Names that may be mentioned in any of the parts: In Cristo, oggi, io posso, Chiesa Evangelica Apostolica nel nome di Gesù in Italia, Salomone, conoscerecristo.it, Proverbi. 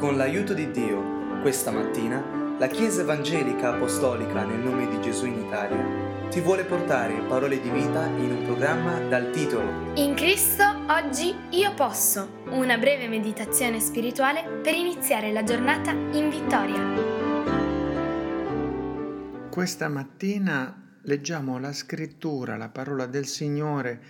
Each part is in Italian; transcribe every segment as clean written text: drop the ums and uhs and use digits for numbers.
Con l'aiuto di Dio, questa mattina, la Chiesa Evangelica Apostolica nel nome di Gesù in Italia ti vuole portare parole di vita in un programma dal titolo In Cristo, oggi, io posso. Una breve meditazione spirituale per iniziare la giornata in vittoria. Questa mattina leggiamo la scrittura, la parola del Signore,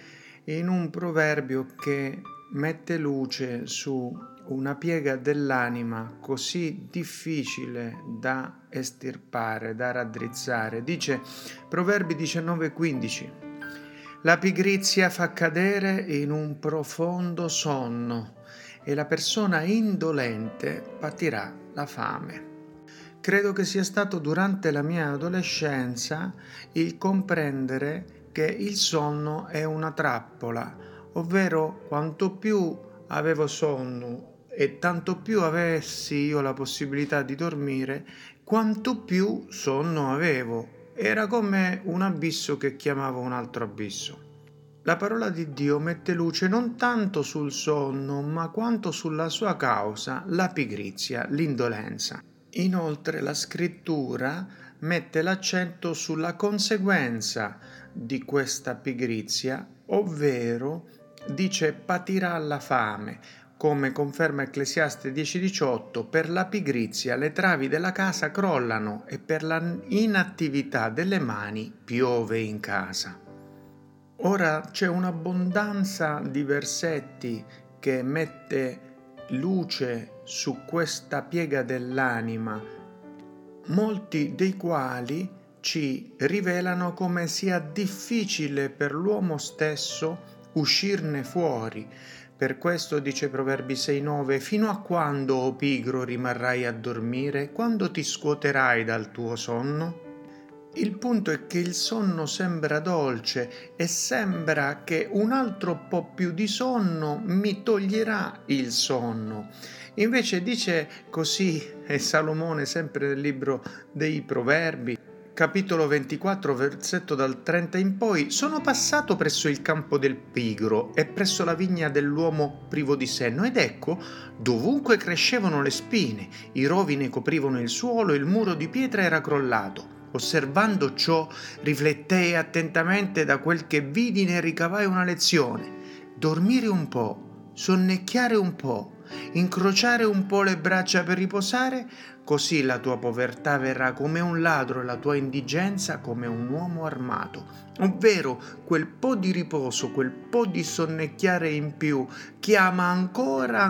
in un proverbio che mette luce su una piega dell'anima così difficile da estirpare, da raddrizzare. Dice Proverbi 19:15: la pigrizia fa cadere in un profondo sonno e la persona indolente patirà la fame. Credo che sia stato durante la mia adolescenza il comprendere che il sonno è una trappola, ovvero quanto più avevo sonno e tanto più avessi io la possibilità di dormire, quanto più sonno avevo. Era come un abisso che chiamava un altro abisso. La parola di Dio mette luce non tanto sul sonno, ma quanto sulla sua causa, la pigrizia, l'indolenza. Inoltre la scrittura mette l'accento sulla conseguenza di questa pigrizia, ovvero dice patirà la fame, come conferma Ecclesiaste 10:18: per la pigrizia le travi della casa crollano e per la inattività delle mani piove in casa. Ora c'è un'abbondanza di versetti che mette luce su questa piega dell'anima, molti dei quali ci rivelano come sia difficile per l'uomo stesso uscirne fuori. Per questo dice Proverbi 6:9: fino a quando, o pigro, rimarrai a dormire? Quando ti scuoterai dal tuo sonno? Il punto è che il sonno sembra dolce e sembra che un altro po' più di sonno mi toglierà il sonno. Invece dice così Salomone, sempre nel libro dei Proverbi, capitolo 24, versetto dal 30 in poi: sono passato presso il campo del pigro e presso la vigna dell'uomo privo di senno, ed ecco, dovunque crescevano le spine, i rovi ne coprivano il suolo, il muro di pietra era crollato. Osservando ciò, riflettei attentamente, da quel che vidi ne ricavai una lezione. Dormire un po', sonnecchiare un po', incrociare un po' le braccia per riposare, così la tua povertà verrà come un ladro e la tua indigenza come un uomo armato. Ovvero quel po' di riposo, quel po' di sonnecchiare in più, chiama ancora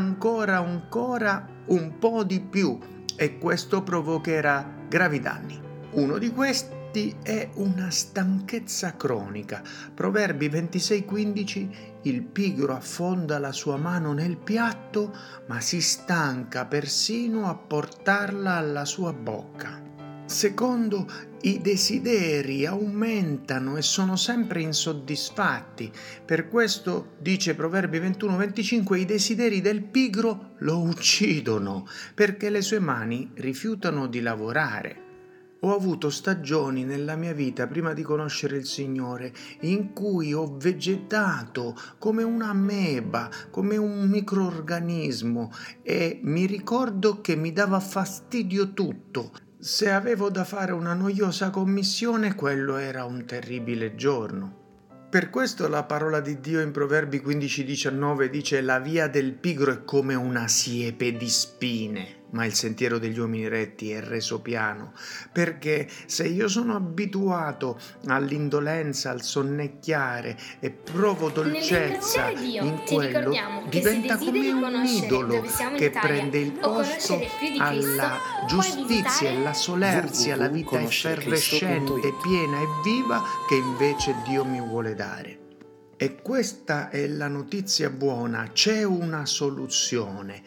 un po' di più, e questo provocherà gravi danni. Uno di questi è una stanchezza cronica. Proverbi 26:15: il pigro affonda la sua mano nel piatto, ma si stanca persino a portarla alla sua bocca. Secondo, i desideri aumentano e sono sempre insoddisfatti. Per questo dice Proverbi 21:25: i desideri del pigro lo uccidono, perché le sue mani rifiutano di lavorare. Ho avuto stagioni nella mia vita, prima di conoscere il Signore, in cui ho vegetato come un'ameba, come un microorganismo, e mi ricordo che mi dava fastidio tutto. Se avevo da fare una noiosa commissione, quello era un terribile giorno. Per questo la parola di Dio in Proverbi 15:19 dice: la via del pigro è come una siepe di spine, ma il sentiero degli uomini retti è reso piano. Perché se io sono abituato all'indolenza, al sonnecchiare e provo dolcezza in quello, diventa come un idolo che prende il posto alla giustizia e la solerzia, la vita effervescente, piena e viva che invece Dio mi vuole dare. E questa è la notizia buona: c'è una soluzione.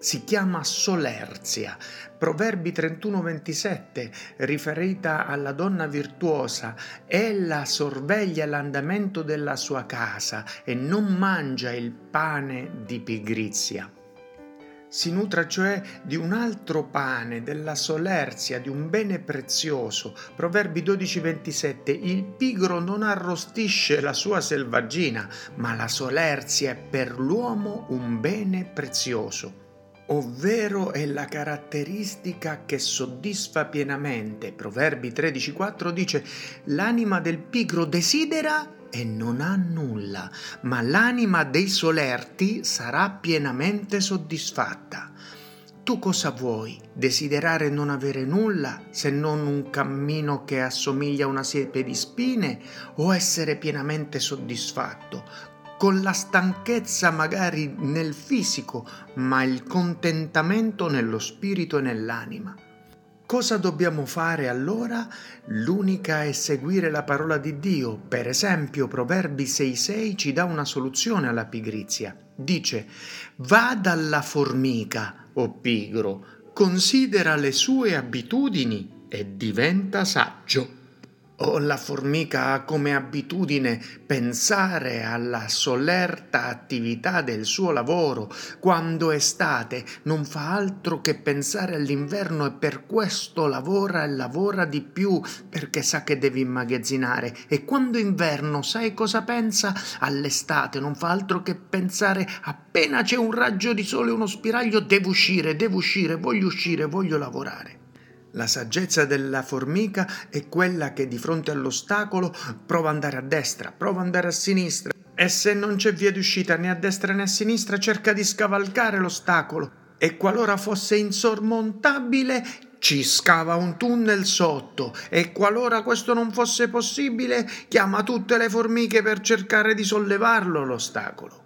Si chiama solerzia. Proverbi 31:27, riferita alla donna virtuosa: ella sorveglia l'andamento della sua casa e non mangia il pane di pigrizia. Si nutra cioè di un altro pane, della solerzia, di un bene prezioso. Proverbi 12:27: il pigro non arrostisce la sua selvaggina, ma la solerzia è per l'uomo un bene prezioso. ovvero è la caratteristica che soddisfa pienamente. Proverbi 13,4 dice: «L'anima del pigro desidera e non ha nulla, ma l'anima dei solerti sarà pienamente soddisfatta». Tu cosa vuoi? Desiderare non avere nulla, se non un cammino che assomiglia a una siepe di spine, o essere pienamente soddisfatto? Con la stanchezza magari nel fisico, ma il contentamento nello spirito e nell'anima. Cosa dobbiamo fare allora? L'unica è seguire la parola di Dio. Per esempio, Proverbi 6,6 ci dà una soluzione alla pigrizia. Dice: «Va dalla formica, o pigro, considera le sue abitudini e diventa saggio». La formica ha come abitudine pensare alla solerta attività del suo lavoro. Quando è estate non fa altro che pensare all'inverno e per questo lavora e lavora di più, perché sa che deve immagazzinare. E quando è inverno, sai cosa pensa? All'estate non fa altro che pensare: appena c'è un raggio di sole, uno spiraglio, devo uscire, voglio uscire, voglio lavorare. La saggezza della formica è quella che di fronte all'ostacolo prova ad andare a destra, prova ad andare a sinistra, e se non c'è via d'uscita né a destra né a sinistra cerca di scavalcare l'ostacolo, e qualora fosse insormontabile ci scava un tunnel sotto, e qualora questo non fosse possibile chiama tutte le formiche per cercare di sollevarlo l'ostacolo.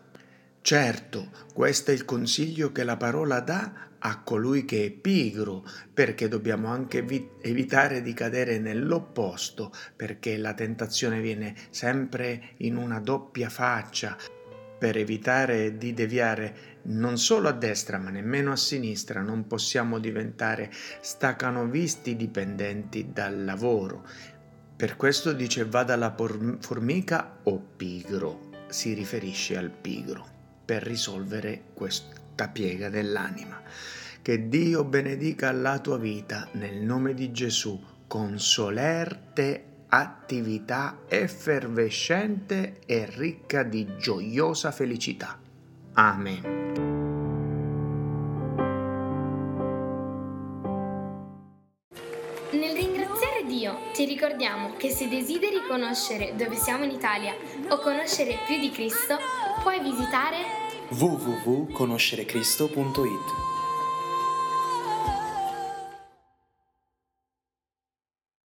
Certo, questo è il consiglio che la parola dà a colui che è pigro, perché dobbiamo anche evitare di cadere nell'opposto, perché la tentazione viene sempre in una doppia faccia, per evitare di deviare non solo a destra ma nemmeno a sinistra. Non possiamo diventare stacanovisti dipendenti dal lavoro. Per questo dice: vada la formica o pigro, si riferisce al pigro, per risolvere questo piega dell'anima. Che Dio benedica la tua vita nel nome di Gesù, con solerte attività effervescente e ricca di gioiosa felicità. Amen. Nel ringraziare Dio ti ricordiamo che se desideri conoscere dove siamo in Italia o conoscere più di Cristo, puoi visitare www.conoscerecristo.it.